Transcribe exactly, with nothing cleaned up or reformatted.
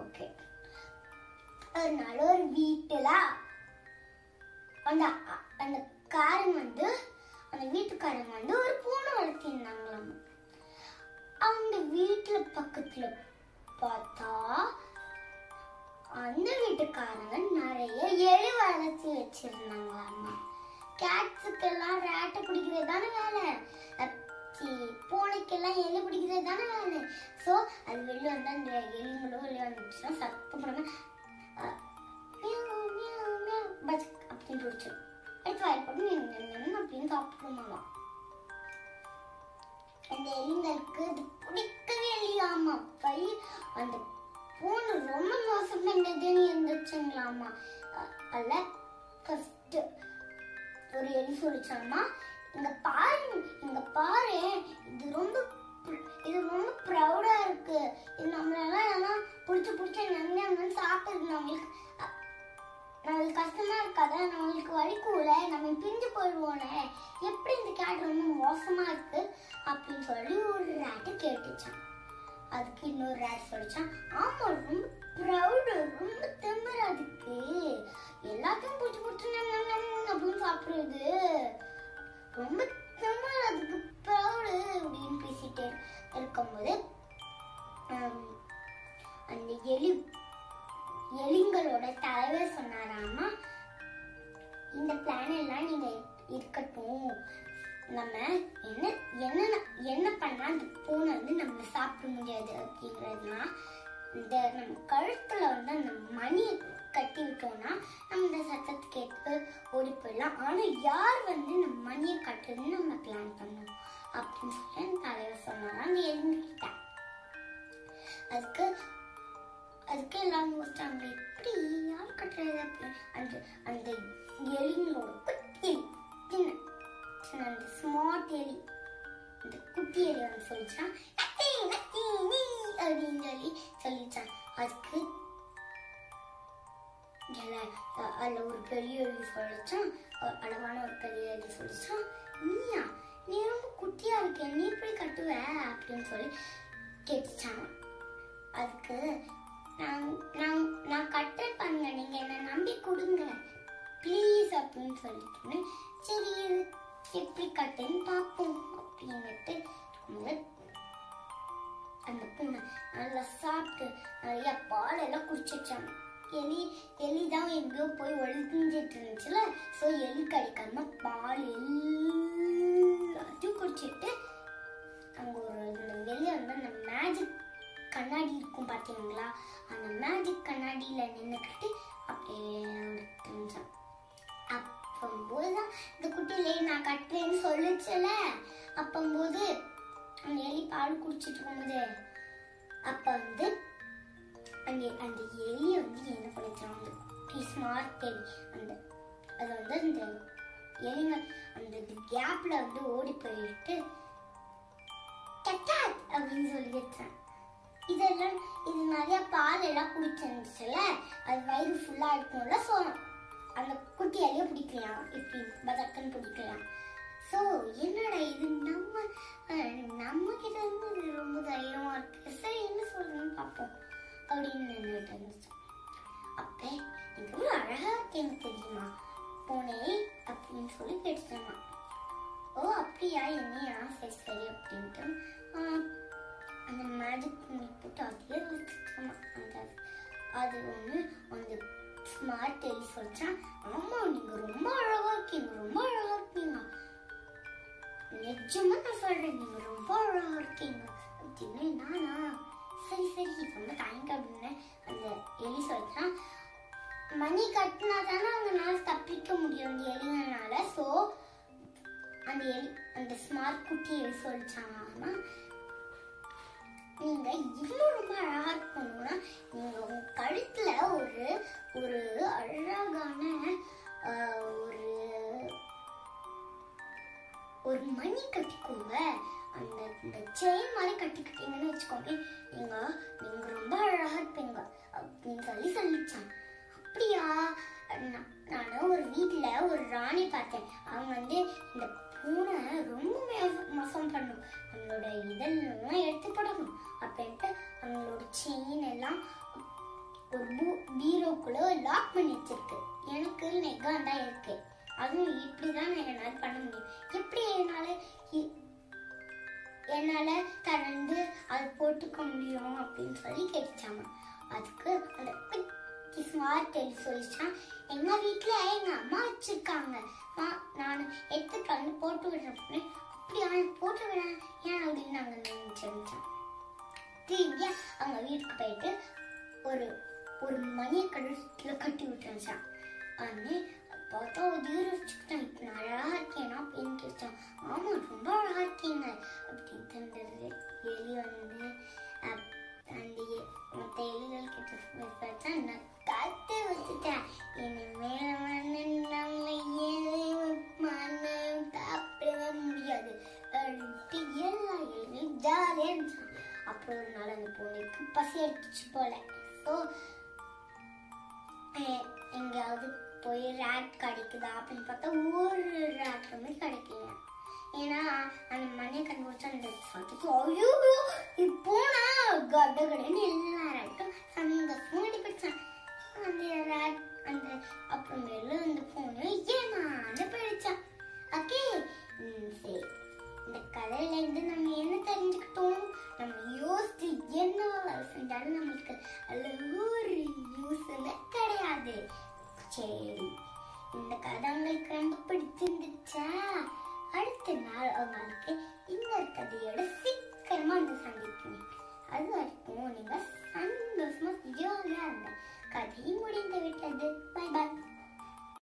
Okay. அதனால ஒரு வீட்டுல அந்த அந்த காரன் வந்து அந்த வீட்டுக்காரங்க வந்து ஒரு பூனை வளர்த்திருந்தாங்களாம். அந்த வீட்டுல பக்கத்துல பார்த்தா அந்த வீட்டுக்காரங்க நிறைய எலி வளர்த்தி வச்சிருந்தாங்களாமா. கேட்ஸுக்கெல்லாம் ரேட்டை பிடிக்கிறது தானே வேலை, பூனைக்கெல்லாம் எலி பிடிக்கிறது தானே வேலை. ஸோ அது வெளியே வந்து அந்த எலிங்களோ வெளியே வந்துச்சுன்னா சத்தம் போடாம அப்படின்னு பிடிச்சிடும். எடுத்து வாய் பண்ணி அப்படின்னு சாப்பிடுமா. அந்த எலிங்களுக்கு அது பிடிக்கவே இல்லையாமா. போய் அந்த பூனை ரொம்ப மோசமா இருந்ததுன்னு இருந்துச்சுங்களாமா. அதில் ஃபர்ஸ்ட் ஒரு எலி சொல்லிச்சாமா, இங்க பாரு இங்க பாரு, இது ரொம்ப இது ரொம்ப ப்ரௌடா இருக்கு, இது நம்மளெல்லாம் பிடிச்சி பிடிச்சி நம்ம சாப்பிடுறது நம்மளுக்கு நம்மளுக்கு கஷ்டமா இருக்காது, நம்மளுக்கு வலிக்கூல நம்ம பிரிஞ்சு போயிடுவோனே, எப்படி இந்த கேட் ரொம்ப மோசமா இருக்கு அப்படின்னு சொல்லி ஒரு ரேட்டு கேட்டுச்சான். அதுக்கு இன்னொரு ரேட் சொல்லிச்சான், ஆமா ரொம்ப ப்ரௌடு ரொம்ப திமிரு, அதுக்கு எல்லாத்தையும் பிடிச்சி பிடிச்சி அப்படின்னு சாப்பிடுறது ரொம்ப திமிரு, அதுக்கு ப்ரௌடு அப்படின்னு பேசிட்டே இருக்கும்போது அந்த எலி எலிங்களோட தலைவர் சொன்னாராமா, இந்த பிளான் எல்லாம் நீங்க இருக்கட்டும், நம்ம என்ன என்ன என்ன பண்ணா அந்த பூனை வந்து நம்ம சாப்பிட முடியாது அப்படிங்கிறதுனா, இந்த நம்ம கழுத்துல வந்து அந்த மணி கட்டி விட்டோம்னா நம்ம இந்த சத்தத்தை கேட்டு ஓடி போயிடலாம், ஆனா யார் வந்து நம்ம மணியை கட்டுறதுன்னு நம்ம பிளான் பண்ணணும் அப்படின்னு சொல்லி அந்த தலைவர் சொன்னாராம் அந்த எலிங்கிட்ட. அதுக்கு அதுக்கு எல்லாரும் யோசிச்சாங்க, எப்படி யார் கட்டுறது அப்படின்னு. அந்த அந்த எலிங்களோட குட்டி எலி, அந்த ஸ்மார்ட் எலி, அந்த குட்டி எலி வந்து சொல்லிச்சான் அப்படின்னு சொல்லி சொல்லிச்சான். அதுக்கு அதில் ஒரு பெரிய எலி சொல்லிச்சான், அழகான ஒரு பெரிய எலி சொல்லிச்சான், நீயா நீ ரொம்ப குட்டியா இருக்க, நீ எப்படி கட்டுவ அப்படின்னு சொல்லி கேட்டுச்சான். அதுக்கு நான் நான் நான் கட்டுற பாருங்க, நீங்கள் என்னை நம்பி கொடுங்க ப்ளீஸ் அப்படின்னு சொல்லிட்டு, சரி எப்படி கட்டுன்னு பார்ப்போம் அப்படின்னுட்டு அந்த பூனை நல்லா சாப்பிட்டு நிறையா பாலெல்லாம் குடிச்சிருச்சாங்க. எலி எலி தான் எங்கேயோ போய் ஒழுங்கிஞ்சிட்டு இருந்துச்சுல, ஸோ எலி கடிக்காம பால் எல்லாத்தையும் குடிச்சிட்டு அங்கே ஒரு வெளியே வந்து அந்த மேஜிக் கண்ணாடி இருக்கும் பார்த்தீங்களா, அந்த மேஜிக் கண்ணாடியில் நின்றுக்கிட்டு அப்படியே தெரிஞ்சான். அப்பம்போது தான் இந்த குட்டியிலே நான் கட்டுறேன்னு சொல்லிச்சல, அப்பம்போது அந்த எலி பால் குடிச்சிட்டு இருக்கும்போது அப்போ வந்து அந்த அந்த எலியை வந்து என்ன பண்ணிச்சான், அந்த குட்டி ஸ்மார்ட் எலி அந்த அது வந்து அந்த எலிங்க அந்த கேப்பில் வந்து ஓடி போயிட்டு டெட்டாட் அப்படின்னு சொல்லிடுச்சான். இதெல்லாம் இது நிறையா பால் எல்லாம் குடிச்சிருந்துச்சுல, அது வயிறு ஃபுல்லாக இருக்கும்ல, ஸோ அந்த குட்டி எலியை பிடிக்கலாம் இப்படி பதக்கன்னு பிடிக்கலாம். ஸோ என்னடா இது நம்ம நம்ம கிட்ட இருந்து இது ரொம்ப தைரியமாக இருக்கு, சரி என்ன சொல்றதுன்னு பார்ப்போம் அப்படின்னு நின்றுட்டு இருந்துச்சு. அப்போ எவ்வளோ அழகாக இருக்கு எனக்கு தெரியுமா பூனை அப்படின்னு சொல்லி கேட்டுச்சாமா. ஓ அப்படியா என்னையா, சரி சரி அப்படின்ட்டு அந்த மேஜிக் போட்டு அதே வச்சுட்டாமா. அந்த அது ஒன்று அந்த ஸ்மார்ட் எலி சொல்லிச்சான், ஆமாம் நீங்கள் ரொம்ப அழகாக இருக்கீங்க ரொம்ப அழகாக இருக்கீங்க, நிஜமாக நான் சொல்கிறேன் நீங்கள் ரொம்ப அழகாக இருக்கீங்க அப்படின்னு. நானா சரி சரி ரொம்ப தாங்க அப்படின்னு அந்த எலி சொல்லிச்சான். மணி கட்டினா தானே அவங்களால தப்பிக்க முடியும் அந்த எலினால, ஸோ அந்த எலி அந்த ஸ்மார்ட் குட்டி எலி சொல்லிச்சாங்கன்னா, நீங்க இவ்வளோ ரொம்ப அழகா இருக்கணும்னா நீங்க உங்க கழுத்துல ஒரு ஒரு அழகான ஒரு ஒரு மணி கட்டிக்கோங்க, அந்த இந்த செயின் மாதிரி கட்டிக்கிட்டீங்கன்னு வச்சுக்கோங்க, நீங்க நீங்க ரொம்ப அழகா இருப்பீங்க அப்படின்னு சொல்லி சொல்லிச்சான். அப்படியா, நானும் ஒரு வீட்டுல ஒரு ராணி பார்த்தேன். அவங்க வந்து இந்த பூனை ரொம்ப மோசம் பண்ணும், அவங்களோட இதெல்லாம் எடுத்து போடணும் அப்படின்ட்டு அவங்களோட செயின் எல்லாம் ஒரு பீரோக்குள்ள லாக் பண்ணி வச்சிருக்கு. எனக்கு நெகான் தான் இருக்கு, அதுவும் இப்படிதான் என்னால் பண்ண முடியும். எப்படி என்னால என்னால தரந்து அது போட்டுக்க முடியும் அப்படின்னு சொல்லி கேட்டுச்சாங்க. அதுக்கு அந்த ஸ்மார்ட் சொல்லிச்சான், எங்க வீட்டுல எங்க அம்மா வச்சிருக்காங்க, நான் எடுத்துக்கான்னு போட்டு விடுறேன். அப்படியா போட்டு விடுறேன் ஏன் அப்படின்னு நாங்க நினைச்சோம். திரும்பியா அவங்க வீட்டுக்கு போயிட்டு ஒரு ஒரு மணியை கடவுள கட்டி விட்டுருச்சான். அண்ணே பார்த்தா உயிர் வச்சுக்கிட்டான், இப்போ நான் அழகா இருக்கேனா அப்படின்னு கேட்டான். ஆமா ரொம்ப அழகா இருக்கீங்க அப்படின்னு தந்தது. எலி வந்து அந்த மற்ற எலிகள் கிட்ட நான் கத்து வச்சுட்டேன், இனிமேல வந்து நம்ம ஏன் சாப்பிடவே முடியாது அப்படின்ட்டு எல்லா எலிகளும் ஜாலியாக இருந்துச்சான். அப்புறம் ஒரு நாள் அந்த பூனைக்கு பசி எடுத்துச்சு போல. ஸோ எங்கேயாவது போய் ரேட் கிடைக்குதா அப்படின்னு பார்த்தா ஒரு ரேட்டுமே கிடைக்கல. ஏன்னா அந்த மணியை கண்டுபிடிச்சா அந்த ஐயோ இப்போ நான் கட கடன்னு எல்லா ரேட்டும் சந்தோஷமும் அடிப்பிடிச்சான். அந்த ரேட் அந்த அப்புறமேலும் அந்த பூனை ஏமாந்து போயிடுச்சான். ஓகே சரி, இந்த கதையிலேருந்து நம்ம என்ன தெரிஞ்சுக்கிட்டோம்? நம்ம யோசித்து என்ன செஞ்சாலும் நம்மளுக்கு அளவு ஒரு யூஸ்ல கிடையாது. சரி, இந்த கதை உங்களுக்கு ரொம்ப பிடிச்சிருந்துச்சா? அடுத்த நாள் அவங்களுக்கு இன்னொரு கதையோட சீக்கிரமா வந்து சந்திப்பீங்க. அது வரைக்கும் நீங்க சந்தோஷமா ஜோலியா இருந்த கதையும் முடிந்து விட்டது. பை பாய்.